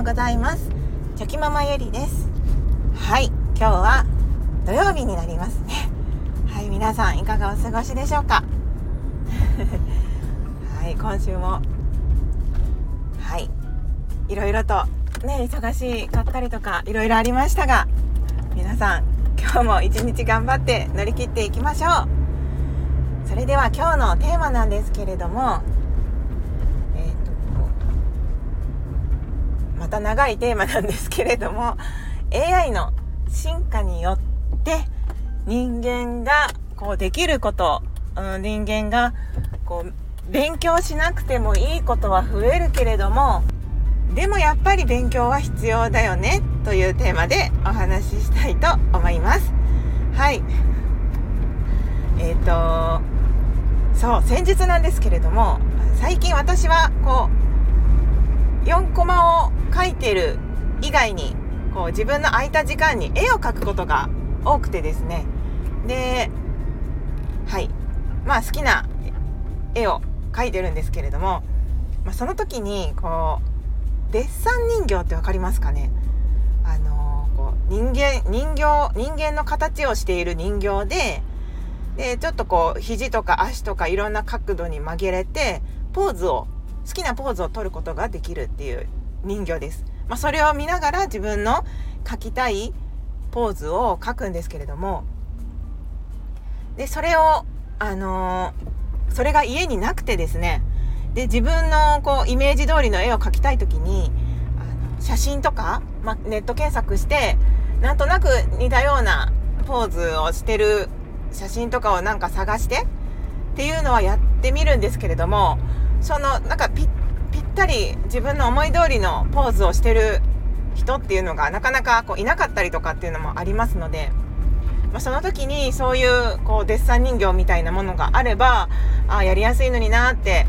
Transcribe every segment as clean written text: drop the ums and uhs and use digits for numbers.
うございます。チョキママゆりです。はい、今日は土曜日になりますね。はい、皆さんいかがお過ごしでしょうかはい、今週もはい、いろいろとね、忙しかったりとかいろいろありましたが、皆さん今日も一日頑張って乗り切っていきましょう。それでは今日のテーマなんですけれども、また長いテーマなんですけれども、 AI の進化によって人間がこうできること、人間がこう勉強しなくてもいいことは増えるけれども、でもやっぱり勉強は必要だよねというテーマでお話ししたいと思います。はい。そう、先日なんですけれども、最近私はこう4コマを描いている以外に、こう自分の空いた時間に絵を描くことが多くてですね。で、はい。まあ好きな絵を描いてるんですけれども、その時にこうデッサン人形ってわかりますかね。こう人間の形をしている人形でちょっとこう肘とか足とかいろんな角度に曲げれて好きなポーズを取ることができるっていう人形です。それを見ながら自分の描きたいポーズを描くんですけれども、でそれをそれが家になくてですね。で自分のこうイメージ通りの絵を描きたいときに写真とか、ネット検索してなんとなく似たようなポーズをしてる写真とかをなんか探してっていうのはやってみるんですけれども、そのなんかぴったり自分の思い通りのポーズをしてる人っていうのがなかなかこういなかったりとかっていうのもありますので、その時にそういうこうデッサン人形みたいなものがあればやりやすいのになって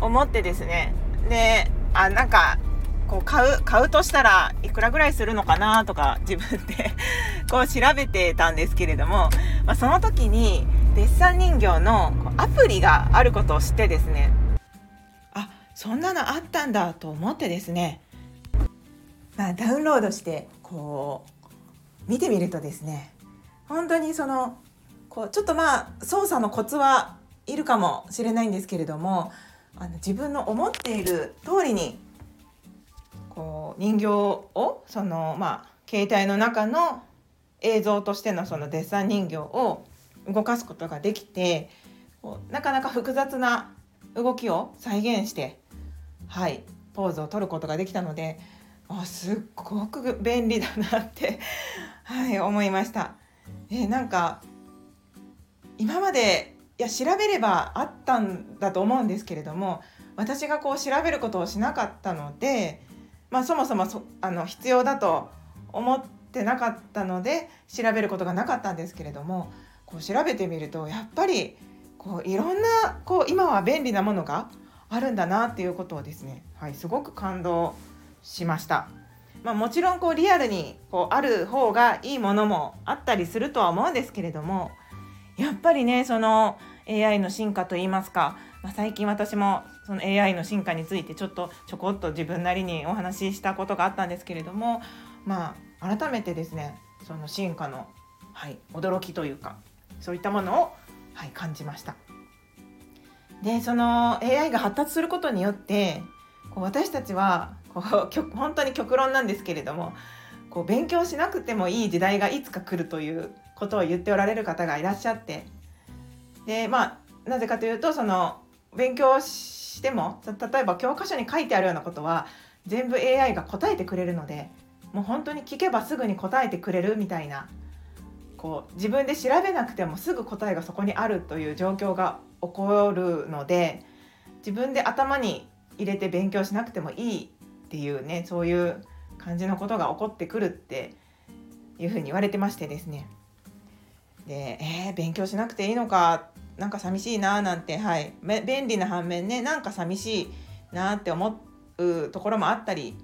思ってですね。で、なんかこう買うとしたらいくらぐらいするのかなとか自分でこう調べてたんですけれども、その時にデッサン人形のアプリがあることを知ってですね、そんなのあったんだと思ってですね、ダウンロードしてこう見てみるとですね、本当にそのこうちょっと操作のコツはいるかもしれないんですけれども、自分の思っている通りにこう人形を携帯の中の映像としてのそのデッサン人形を動かすことができて、なかなか複雑な動きを再現して、はい、ポーズを取ることができたので、すっごく便利だなって、はい、思いました。なんか今まで調べればあったんだと思うんですけれども、私がこう調べることをしなかったので、そもそも必要だと思ってなかったので調べることがなかったんですけれども、こう調べてみるとやっぱりこういろんなこう今は便利なものがあるんだなっていうことをですね、はい、すごく感動しました。もちろんこうリアルにこうある方がいいものもあったりするとは思うんですけれども、やっぱりね、その AI の進化といいますか、最近私もその AI の進化についてちょこっと自分なりにお話ししたことがあったんですけれども、改めてですね、その進化の、はい、驚きというかそういったものを、はい、感じました。で、その AI が発達することによってこう私たちは本当に極論なんですけれども、こう勉強しなくてもいい時代がいつか来るということを言っておられる方がいらっしゃって、で、なぜかというと、その勉強しても例えば教科書に書いてあるようなことは全部 AI が答えてくれるので、もう本当に聞けばすぐに答えてくれるみたいな、こう自分で調べなくてもすぐ答えがそこにあるという状況が起こるので、自分で頭に入れて勉強しなくてもいいっていうね、そういう感じのことが起こってくるっていうふうに言われてましてですね。で、勉強しなくていいのか、なんか寂しいななんて、はい、便利な反面ね、なんか寂しいなって思うところもあったり、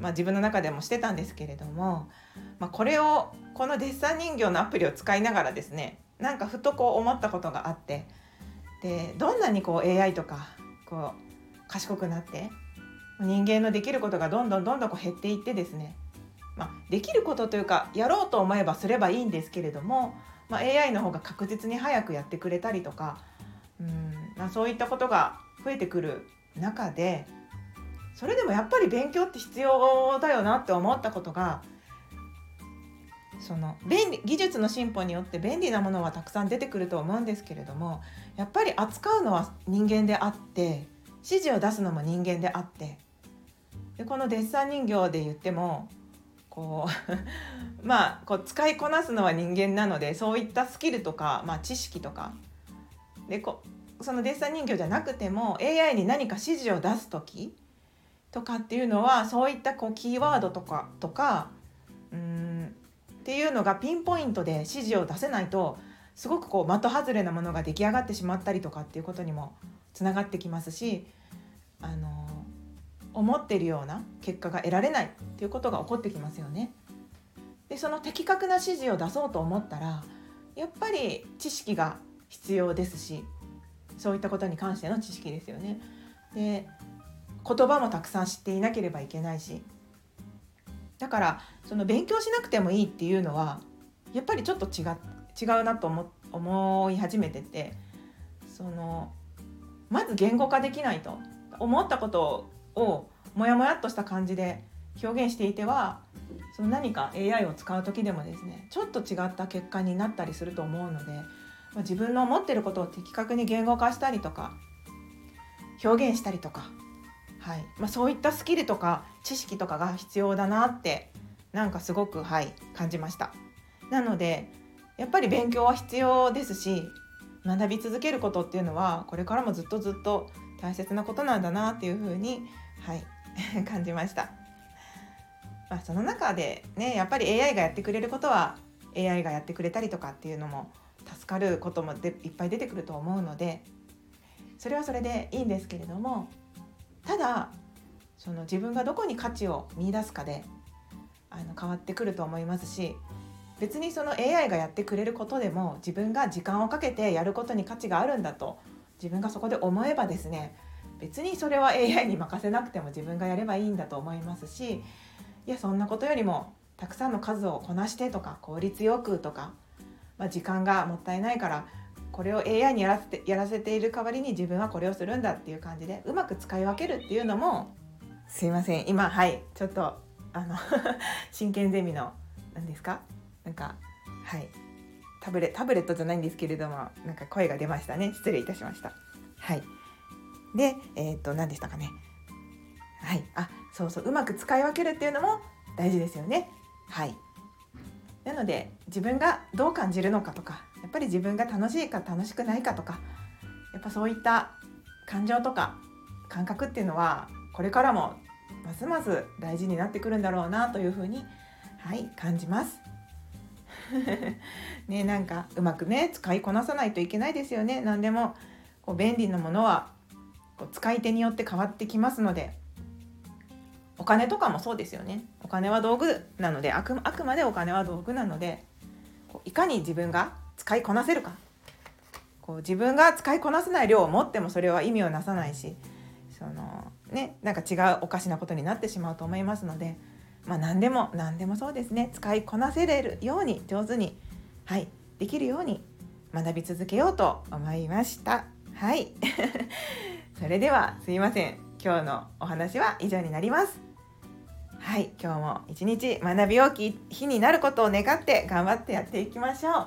自分の中でもしてたんですけれども、このデッサン人形のアプリを使いながらですね、なんかふとこう思ったことがあって、でどんなにこう AI とかこう賢くなって人間のできることがどんどん減っていってですね、できることというかやろうと思えばすればいいんですけれども、AI の方が確実に早くやってくれたりとか、そういったことが増えてくる中で、それでもやっぱり勉強って必要だよなって思ったことが、その技術の進歩によって便利なものはたくさん出てくると思うんですけれども、やっぱり扱うのは人間であって、指示を出すのも人間であって、でこのデッサン人形で言ってもこう使いこなすのは人間なので、そういったスキルとか、知識とかで、そのデッサン人形じゃなくても AI に何か指示を出す時とかっていうのは、そういったキーワードとかっていうのがピンポイントで指示を出せないと、すごく的外れなものが出来上がってしまったりとかっていうことにもつながってきますし、思っているような結果が得られないっていうことが起こってきますよね。でその的確な指示を出そうと思ったら、やっぱり知識が必要ですし、そういったことに関しての知識ですよね。で言葉もたくさん知っていなければいけないし、だからその勉強しなくてもいいっていうのはやっぱりちょっと違うなと思い始めてて、まず言語化できないと、思ったことをモヤモヤっとした感じで表現していては、その何か AI を使う時でもですね、ちょっと違った結果になったりすると思うので、自分の思っていることを的確に言語化したりとか表現したりとか、そういったスキルとか知識とかが必要だなってすごく、感じました。なのでやっぱり勉強は必要ですし、学び続けることっていうのはこれからもずっと大切なことなんだなっていうふうに、感じました。その中でね、やっぱり AI がやってくれることは AI がやってくれたりとかっていうのも、助かることもいっぱい出てくると思うので、それはそれでいいんですけれども、ただその自分がどこに価値を見出すかで変わってくると思いますし、別にその AI がやってくれることでも、自分が時間をかけてやることに価値があるんだと自分がそこで思えばですね、別にそれは AI に任せなくても自分がやればいいんだと思いますし、いやそんなことよりもたくさんの数をこなしてとか、効率よくとか、時間がもったいないからこれを AI にやらせている代わりに自分はこれをするんだっていう感じでうまく使い分けるっていうのも、すいません今ちょっと真剣ゼミのタブレットじゃないんですけれども、声が出ましたね、失礼いたしました。で何でしたかね。うまく使い分けるっていうのも大事ですよね。なので自分がどう感じるのかとか、やっぱり自分が楽しいか楽しくないかとか、やっぱそういった感情とか感覚っていうのはこれからもますます大事になってくるんだろうなというふうに、感じますね、うまくね使いこなさないといけないですよね。何でも便利なものは使い手によって変わってきますので、お金とかもそうですよね。お金は道具なので、あくまでお金は道具なので、いかに自分が使いこなせるか、自分が使いこなせない量を持ってもそれは意味をなさないし、違うおかしなことになってしまうと思いますので、何でもそうですね、使いこなせれるように上手に、できるように学び続けようと思いました。それではすいません、今日のお話は以上になります。今日も一日学び多き日になることを願って頑張ってやっていきましょう。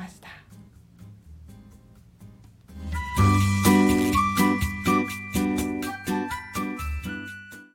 明日。